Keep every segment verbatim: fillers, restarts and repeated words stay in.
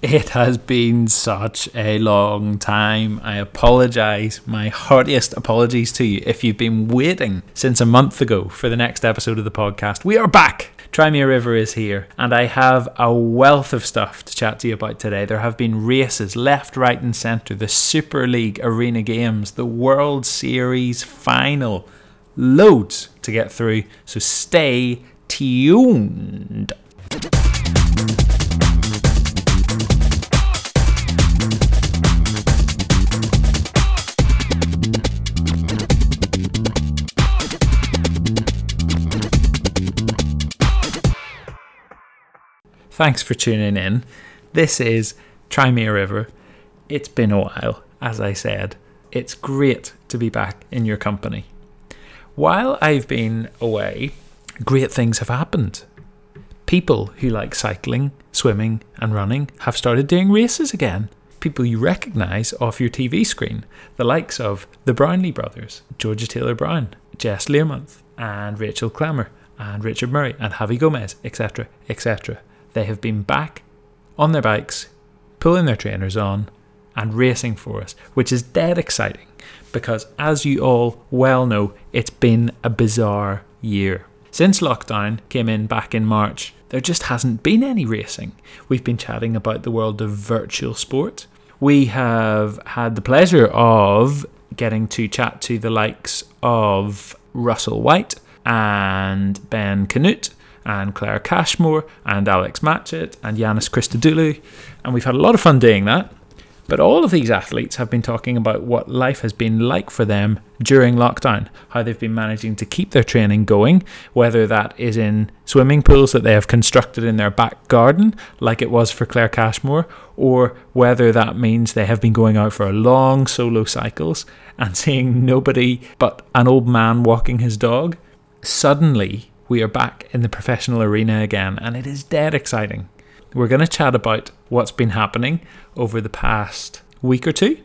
It has been such a long time. I apologise. My heartiest apologies to you if you've been waiting since a month ago for the next episode of the podcast. We are back! Try Me A River is here, and I have a wealth of stuff to chat to you about today. There have been races left, right and centre, the Super League Arena Games, the World Series Final. Loads to get through, so stay tuned. Thanks for tuning in. This is Try Me A River. It's been a while, as I said. It's great to be back in your company. While I've been away, great things have happened. People who like cycling, swimming and running have started doing races again. People you recognise off your T V screen. The likes of the Brownlee brothers, Georgia Taylor-Brown, Jess Learmonth and Rachel Klammer and Richard Murray and Javi Gomez, et cetera, et cetera. They have been back on their bikes, pulling their trainers on and racing for us, which is dead exciting because, as you all well know, it's been a bizarre year. Since lockdown came in back in March, there just hasn't been any racing. We've been chatting about the world of virtual sport. We have had the pleasure of getting to chat to the likes of Russell White and Ben Canute and Claire Cashmore, and Alex Matchett, and Giannis Christodoulou, and we've had a lot of fun doing that. But all of these athletes have been talking about what life has been like for them during lockdown, how they've been managing to keep their training going, whether that is in swimming pools that they have constructed in their back garden, like it was for Claire Cashmore, or whether that means they have been going out for long solo cycles and seeing nobody but an old man walking his dog. Suddenly, we are back in the professional arena again, and it is dead exciting. We're going to chat about what's been happening over the past week or two.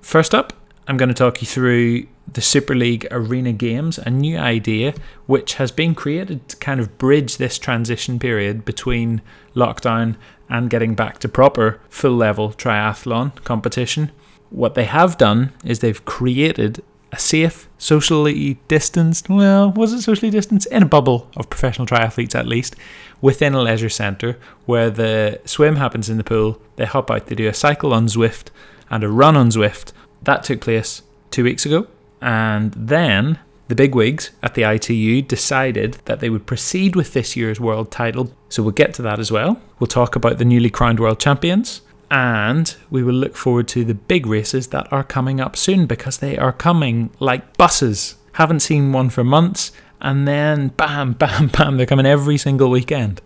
First up, I'm going to talk you through the Super League Arena Games, a new idea which has been created to kind of bridge this transition period between lockdown and getting back to proper full-level triathlon competition. What they have done is they've created a safe, socially distanced, well, was it socially distanced? In a bubble of professional triathletes at least, within a leisure centre where the swim happens in the pool, they hop out, they do a cycle on Zwift and a run on Zwift. That took place two weeks ago. And then the bigwigs at the I T U decided that they would proceed with this year's world title. So we'll get to that as well. We'll talk about the newly crowned world champions. And we will look forward to the big races that are coming up soon because they are coming like buses. Haven't seen one for months and then bam, bam, bam, they're coming every single weekend.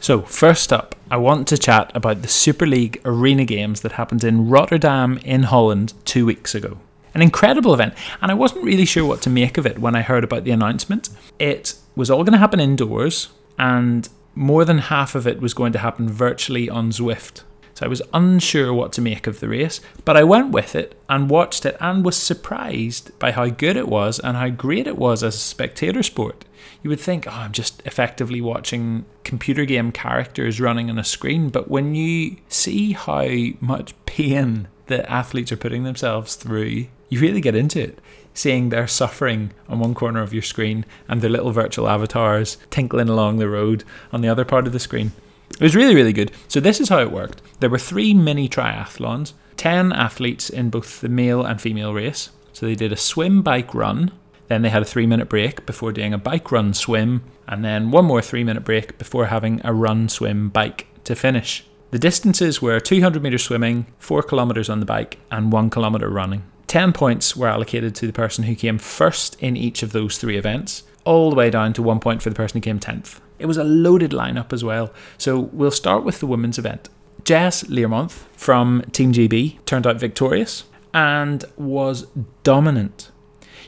So first up, I want to chat about the Super League Arena Games that happened in Rotterdam in Holland two weeks ago. An incredible event, and I wasn't really sure what to make of it when I heard about the announcement. It was all going to happen indoors and more than half of it was going to happen virtually on Zwift. So I was unsure what to make of the race, but I went with it and watched it and was surprised by how good it was and how great it was as a spectator sport. You would think, oh, I'm just effectively watching computer game characters running on a screen, but when you see how much pain the athletes are putting themselves through, you really get into it. Seeing their suffering on one corner of your screen and their little virtual avatars tinkling along the road on the other part of the screen. It was really, really good. So this is how it worked. There were three mini triathlons, ten athletes in both the male and female race. So they did a swim, bike, run. Then they had a three minute break before doing a bike, run, swim. And then one more three minute break before having a run, swim, bike to finish. The distances were two hundred metres swimming, four kilometres on the bike and one kilometre running. ten points were allocated to the person who came first in each of those three events, all the way down to one point for the person who came tenth. It was a loaded lineup as well. So we'll start with the women's event. Jess Learmonth from Team G B turned out victorious and was dominant.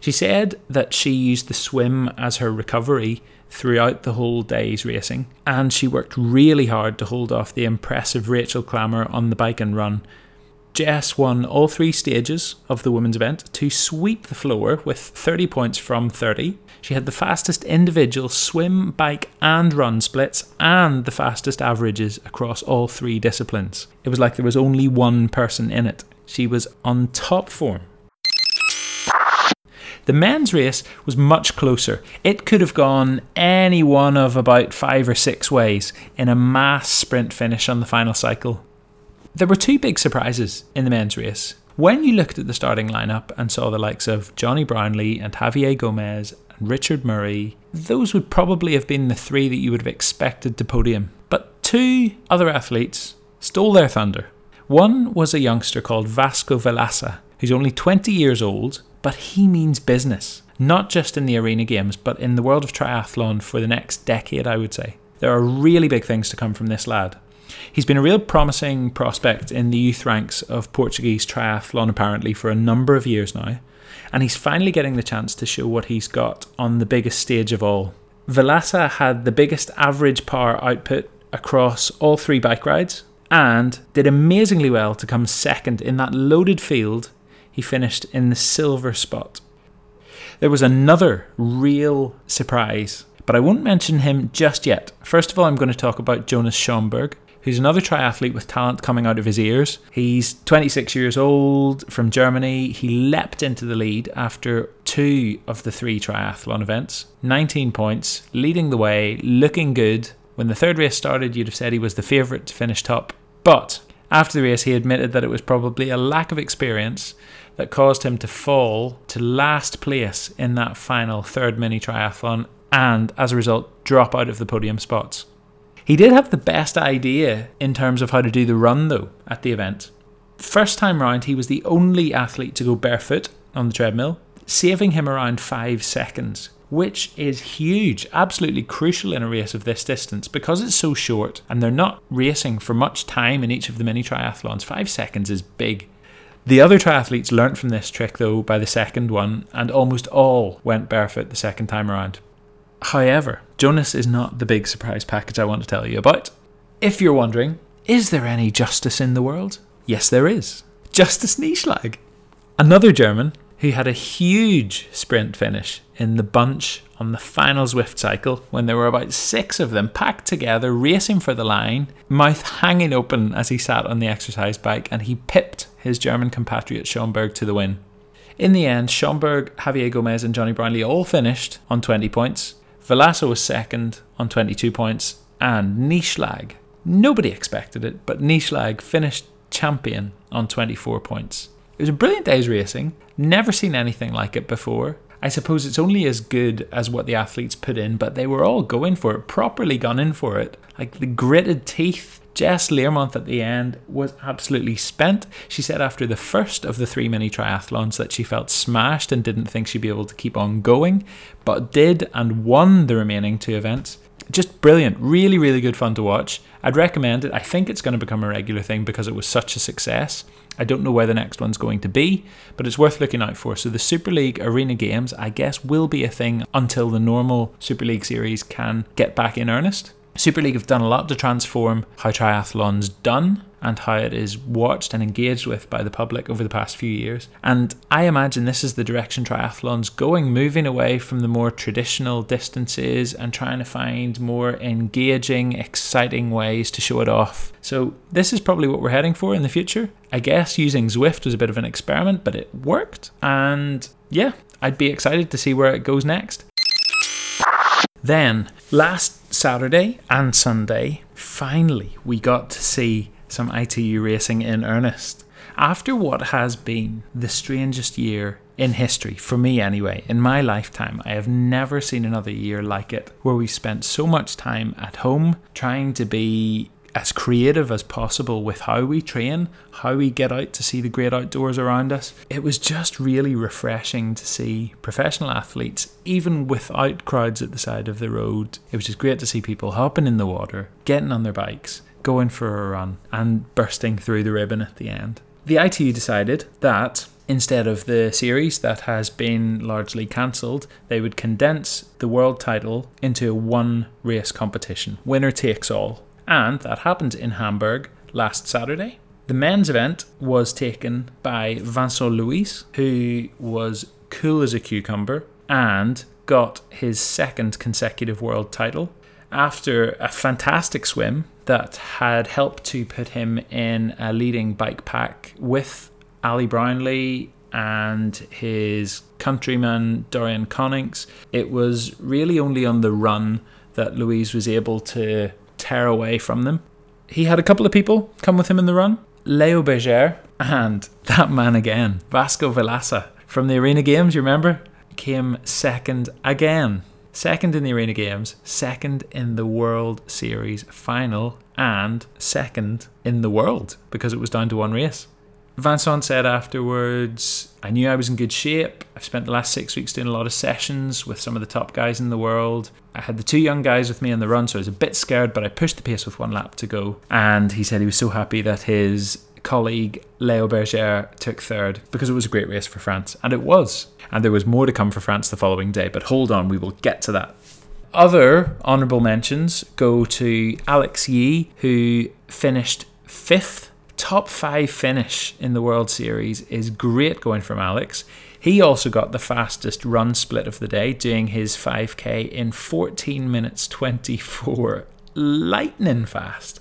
She said that she used the swim as her recovery throughout the whole day's racing, and she worked really hard to hold off the impressive Rachel Klammer on the bike and run. Jess won all three stages of the women's event to sweep the floor with thirty points from thirty. She had the fastest individual swim, bike and run splits and the fastest averages across all three disciplines. It was like there was only one person in it. She was on top form. The men's race was much closer. It could have gone any one of about five or six ways in a mass sprint finish on the final cycle. There were two big surprises in the men's race. When you looked at the starting lineup and saw the likes of Johnny Brownlee and Javi Gomez and Richard Murray, those would probably have been the three that you would have expected to podium. But two other athletes stole their thunder. One was a youngster called Vasco Vilaça, who's only twenty years old, but he means business, not just in the arena games, but in the world of triathlon for the next decade, I would say. There are really big things to come from this lad. He's been a real promising prospect in the youth ranks of Portuguese triathlon, apparently, for a number of years now, and he's finally getting the chance to show what he's got on the biggest stage of all. Vilaça had the biggest average power output across all three bike rides and did amazingly well to come second in that loaded field. He finished in the silver spot. There was another real surprise, but I won't mention him just yet. First of all, I'm going to talk about Jonas Schomburg, who's another triathlete with talent coming out of his ears. He's twenty-six years old, from Germany. He leapt into the lead after two of the three triathlon events. nineteen points, leading the way, looking good. When the third race started, you'd have said he was the favourite to finish top. But after the race, he admitted that it was probably a lack of experience that caused him to fall to last place in that final third mini triathlon and, as a result, drop out of the podium spots. He did have the best idea in terms of how to do the run, though, at the event. First time round, he was the only athlete to go barefoot on the treadmill, saving him around five seconds, which is huge, absolutely crucial in a race of this distance because it's so short and they're not racing for much time in each of the mini triathlons. Five seconds is big. The other triathletes learnt from this trick, though, by the second one, and almost all went barefoot the second time around. However, Jonas is not the big surprise package I want to tell you about. If you're wondering, is there any Justus in the world? Yes, there is. Justus Nieschlag, another German who had a huge sprint finish in the bunch on the final Zwift cycle when there were about six of them packed together, racing for the line, mouth hanging open as he sat on the exercise bike, and he pipped his German compatriot Schomburg to the win. In the end, Schomburg, Javier Gomez and Johnny Brownlee all finished on twenty points. Vilaça was second on twenty-two points, and Nieschlag, nobody expected it, but Nieschlag finished champion on twenty-four points. It was a brilliant day's racing, never seen anything like it before. I suppose it's only as good as what the athletes put in, but they were all going for it, properly gone in for it, like the gritted teeth. Jess Learmonth at the end was absolutely spent. She said after the first of the three mini triathlons that she felt smashed and didn't think she'd be able to keep on going, but did and won the remaining two events. Just brilliant. Really, really good fun to watch. I'd recommend it. I think it's going to become a regular thing because it was such a success. I don't know where the next one's going to be, but it's worth looking out for. So the Super League Arena Games, I guess, will be a thing until the normal Super League series can get back in earnest. Super League have done a lot to transform how triathlon's done and how it is watched and engaged with by the public over the past few years. And I imagine this is the direction triathlon's going, moving away from the more traditional distances and trying to find more engaging, exciting ways to show it off. So this is probably what we're heading for in the future. I guess using Zwift was a bit of an experiment, but it worked. And yeah, I'd be excited to see where it goes next. Then, last Saturday and Sunday, finally we got to see some I T U racing in earnest. After what has been the strangest year in history, for me anyway, in my lifetime, I have never seen another year like it, where we spent so much time at home trying to be as creative as possible with how we train, how we get out to see the great outdoors around us. It was just really refreshing to see professional athletes, even without crowds at the side of the road. It was just great to see people hopping in the water, getting on their bikes, going for a run, and bursting through the ribbon at the end. The I T U decided that instead of the series that has been largely cancelled, they would condense the world title into one race competition. Winner takes all. And that happened in Hamburg last Saturday. The men's event was taken by Vincent Luis, who was cool as a cucumber and got his second consecutive world title after a fantastic swim that had helped to put him in a leading bike pack with Ali Brownlee and his countryman Dorian Coninx. It was really only on the run that Louise was able to tear away from them. He had a couple of people come with him in the run. Léo Bergère and that man again, Vasco Vilaça from the Arena Games, you remember? Came second again. Second in the Arena Games, second in the World Series Final, and second in the world because it was down to one race. Vincent said afterwards, I knew I was in good shape. I've spent the last six weeks doing a lot of sessions with some of the top guys in the world. I had the two young guys with me on the run, so I was a bit scared, but I pushed the pace with one lap to go. And he said he was so happy that his colleague Léo Bergère took third because it was a great race for France. And it was. And there was more to come for France the following day, but hold on, we will get to that. Other honourable mentions go to Alex Yee, who finished fifth. Top five finish in the World Series is great going from Alex. He also got the fastest run split of the day, doing his five K in fourteen minutes twenty-four. Lightning fast.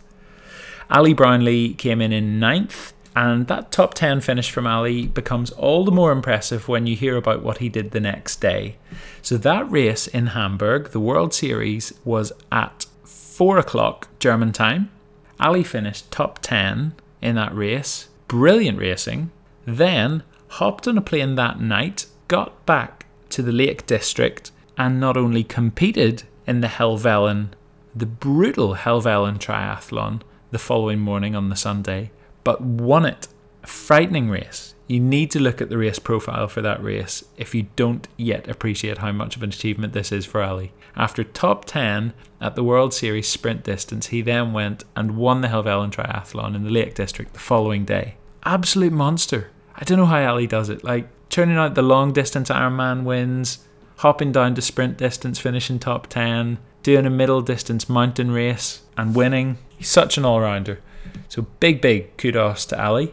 Ali Brownlee came in in ninth, and that top ten finish from Ali becomes all the more impressive when you hear about what he did the next day. So that race in Hamburg, the World Series, was at four o'clock German time. Ali finished top ten. In that race, brilliant racing, then hopped on a plane that night, got back to the Lake District, and not only competed in the Helvellyn, the brutal Helvellyn triathlon the following morning on the Sunday, but won it. A frightening race. You need to look at the race profile for that race if you don't yet appreciate how much of an achievement this is for Ali. After top ten at the World Series sprint distance, he then went and won the Helvellyn Triathlon in the Lake District the following day. Absolute monster. I don't know how Ali does it. Like, turning out the long distance Ironman wins, hopping down to sprint distance, finishing top ten, doing a middle distance mountain race and winning. He's such an all-rounder. So big, big kudos to Ali.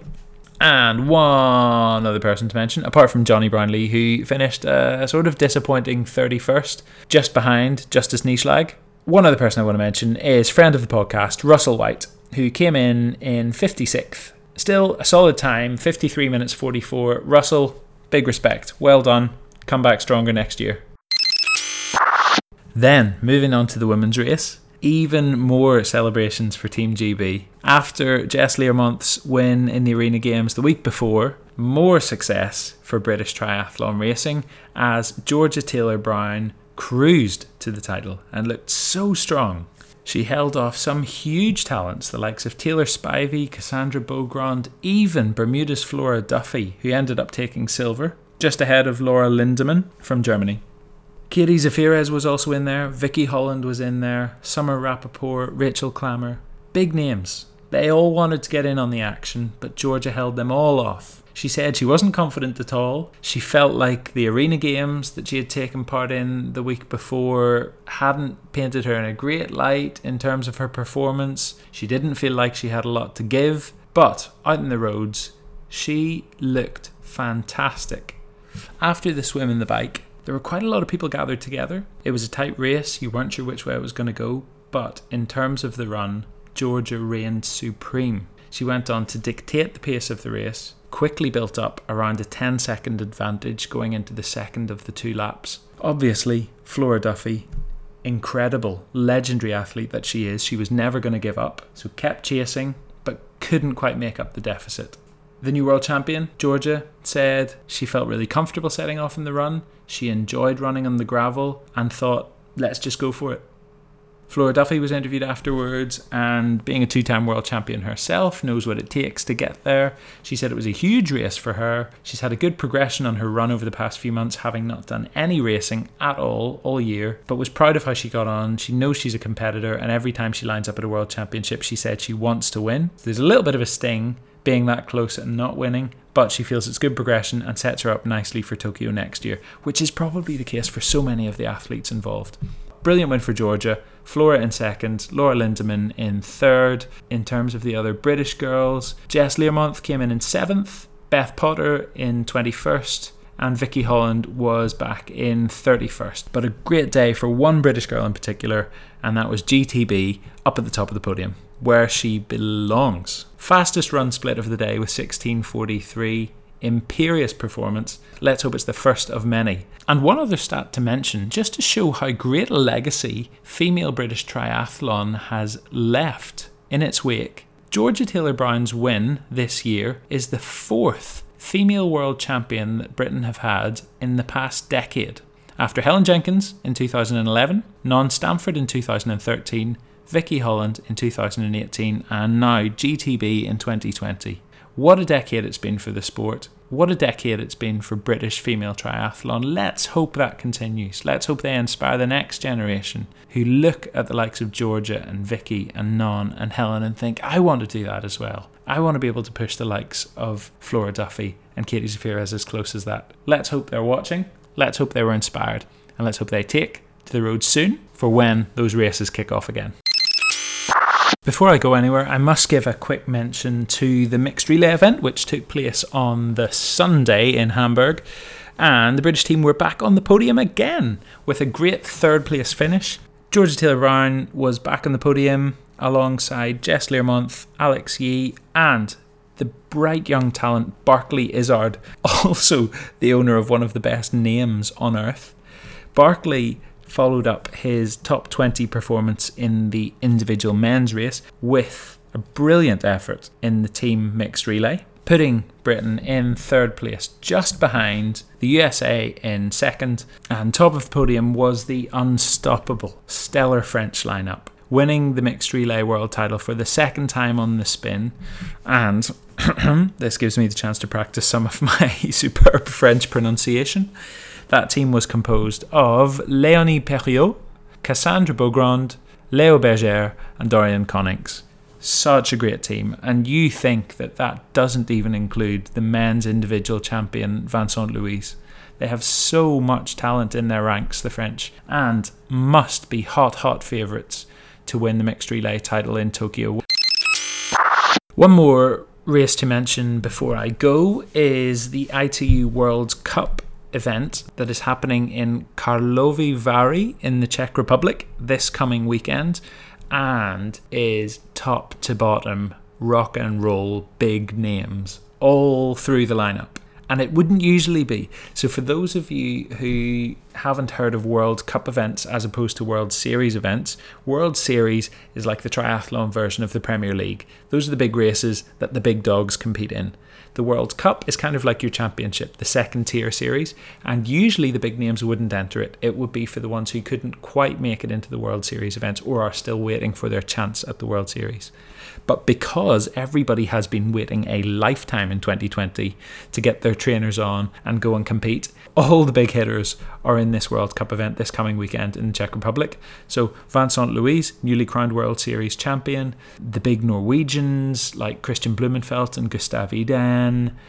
And one other person to mention, apart from Johnny Brownlee, who finished a sort of disappointing thirty-first, just behind Justus Nieschlag. One other person I want to mention is friend of the podcast, Russell White, who came in in fifty-sixth. Still a solid time, fifty-three minutes forty-four. Russell, big respect. Well done. Come back stronger next year. Then, moving on to the women's race. Even more celebrations for Team G B. After Jess Learmonth's win in the Arena Games the week before, more success for British triathlon racing as Georgia Taylor-Brown cruised to the title and looked so strong. She held off some huge talents, the likes of Taylor Spivey, Cassandre Beaugrand, even Bermuda's Flora Duffy, who ended up taking silver, just ahead of Laura Lindemann from Germany. Katie Zaferes was also in there, Vicky Holland was in there, Summer Rappaport, Rachel Klammer. Big names. They all wanted to get in on the action, but Georgia held them all off. She said she wasn't confident at all. She felt like the Arena Games that she had taken part in the week before hadn't painted her in a great light in terms of her performance. She didn't feel like she had a lot to give, but out in the roads, she looked fantastic. After the swim and the bike, there were quite a lot of people gathered together. It was a tight race. You weren't sure which way it was going to go. But in terms of the run, Georgia reigned supreme. She went on to dictate the pace of the race, quickly built up around a ten second advantage going into the second of the two laps. Obviously, Flora Duffy, incredible, legendary athlete that she is. She was never going to give up. So kept chasing, but couldn't quite make up the deficit. The new world champion, Georgia, said she felt really comfortable setting off in the run. She enjoyed running on the gravel and thought, let's just go for it. Flora Duffy was interviewed afterwards, and being a two-time world champion herself, knows what it takes to get there. She said it was a huge race for her. She's had a good progression on her run over the past few months, having not done any racing at all all year, but was proud of how she got on. She knows she's a competitor, and every time she lines up at a world championship, she said she wants to win. There's a little bit of a sting being that close and not winning, but she feels it's good progression and sets her up nicely for Tokyo next year, which is probably the case for so many of the athletes involved. Brilliant win for Georgia, Flora in second, Laura Lindemann in third. In terms of the other British girls, Jess Learmonth came in in seventh, Beth Potter in twenty-first, and Vicky Holland was back in thirty-first. But a great day for one British girl in particular, and that was G T B up at the top of the podium, where she belongs. Fastest run split of the day with sixteen forty-three. Imperious performance. Let's hope it's the first of many. And one other stat to mention, just to show how great a legacy female British triathlon has left in its wake. Georgia Taylor-Brown's win this year is the fourth female world champion that Britain have had in the past decade. After Helen Jenkins in two thousand eleven, Non Stamford in two thousand thirteen, Vicky Holland in two thousand eighteen, and now G T B in twenty twenty. What a decade it's been for the sport. What a decade it's been for British female triathlon. Let's hope that continues. Let's hope they inspire the next generation who look at the likes of Georgia and Vicky and Non and Helen and think, I want to do that as well. I want to be able to push the likes of Flora Duffy and Katie Zaferes as close as that. Let's hope they're watching. Let's hope they were inspired. And let's hope they take to the road soon for when those races kick off again. Before I go anywhere, I must give a quick mention to the mixed relay event, which took place on the Sunday in Hamburg. And the British team were back on the podium again with a great third place finish. Georgia Taylor-Brown was back on the podium alongside Jess Learmonth, Alex Yee, and the bright young talent Barkley Izzard, also the owner of one of the best names on earth. Barkley followed up his top twenty performance in the individual men's race with a brilliant effort in the team mixed relay, putting Britain in third place, just behind the U S A in second, and top of the podium was the unstoppable, stellar French lineup, winning the mixed relay world title for the second time on the spin, and this gives me the chance to practice some of my superb French pronunciation. That team was composed of Léonie Perriot, Cassandre Beaugrand, Léo Bergère, and Dorian Coninx. Such a great team. And you think that that doesn't even include the men's individual champion, Vincent Luis. They have so much talent in their ranks, the French, and must be hot, hot favourites to win the mixed relay title in Tokyo. One more race to mention before I go is the I T U World Cup event that is happening in Karlovy Vary in the Czech Republic this coming weekend, and is top to bottom rock and roll big names all through the lineup, and it wouldn't usually be. So for those of you who haven't heard of World Cup events as opposed to World Series events, World Series is like the triathlon version of the Premier League. Those are the big races that the big dogs compete in. The World Cup is kind of like your championship, the second tier series, and usually the big names wouldn't enter it. It would be for the ones who couldn't quite make it into the World Series events or are still waiting for their chance at the World Series. But because everybody has been waiting a lifetime in twenty twenty to get their trainers on and go and compete, all the big hitters are in this World Cup event this coming weekend in the Czech Republic. So Vincent Luis, newly crowned World Series champion, the big Norwegians like Christian Blumenfelt and Gustav Iden,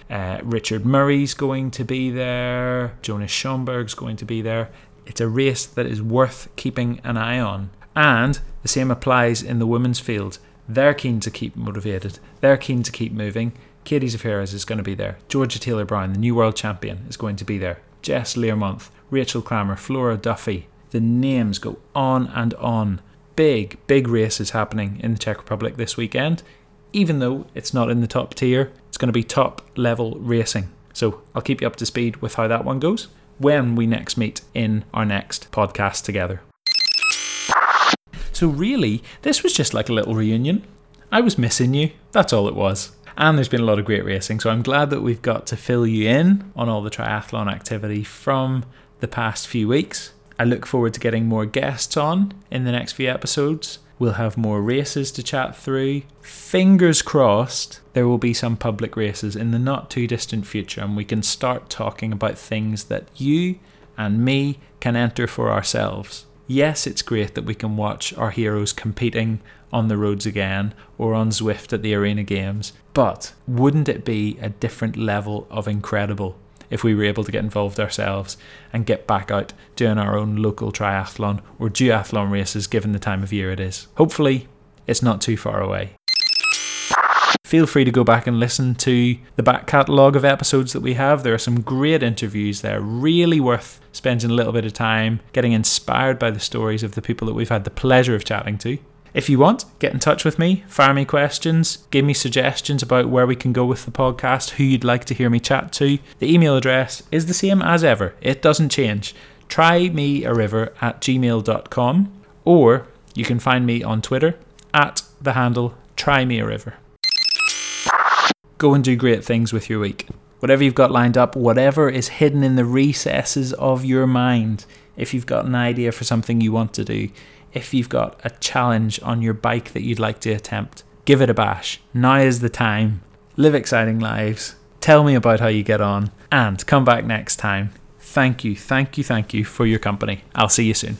Uh, Richard Murray's going to be there, Jonas Schomburg's going to be there. It's a race that is worth keeping an eye on. And the same applies in the women's field. They're keen to keep motivated. They're keen to keep moving. Katie Zaferes is going to be there. Georgia Taylor-Brown, the new world champion, is going to be there. Jess Learmonth, Rachel Klammer, Flora Duffy. The names go on and on. Big, big races happening in the Czech Republic this weekend. Even though it's not in the top tier, it's going to be top level racing. So I'll keep you up to speed with how that one goes when we next meet in our next podcast together. So really, this was just like a little reunion. I was missing you. That's all it was. And there's been a lot of great racing. So I'm glad that we've got to fill you in on all the triathlon activity from the past few weeks. I look forward to getting more guests on in the next few episodes. We'll have more races to chat through. Fingers crossed there will be some public races in the not too distant future, and we can start talking about things that you and me can enter for ourselves. Yes, it's great that we can watch our heroes competing on the roads again or on Zwift at the Arena Games, but wouldn't it be a different level of incredible if we were able to get involved ourselves and get back out doing our own local triathlon or duathlon races given the time of year it is. Hopefully it's not too far away. Feel free to go back and listen to the back catalogue of episodes that we have. There are some great interviews there, really worth spending a little bit of time getting inspired by the stories of the people that we've had the pleasure of chatting to. If you want, get in touch with me, fire me questions, give me suggestions about where we can go with the podcast, who you'd like to hear me chat to. The email address is the same as ever. It doesn't change. try me a river at gmail dot com, or you can find me on Twitter at the handle trymeariver. Go and do great things with your week. Whatever you've got lined up, whatever is hidden in the recesses of your mind, if you've got an idea for something you want to do, if you've got a challenge on your bike that you'd like to attempt, give it a bash. Now is the time. Live exciting lives. Tell me about how you get on and come back next time. Thank you, thank you, thank you for your company. I'll see you soon.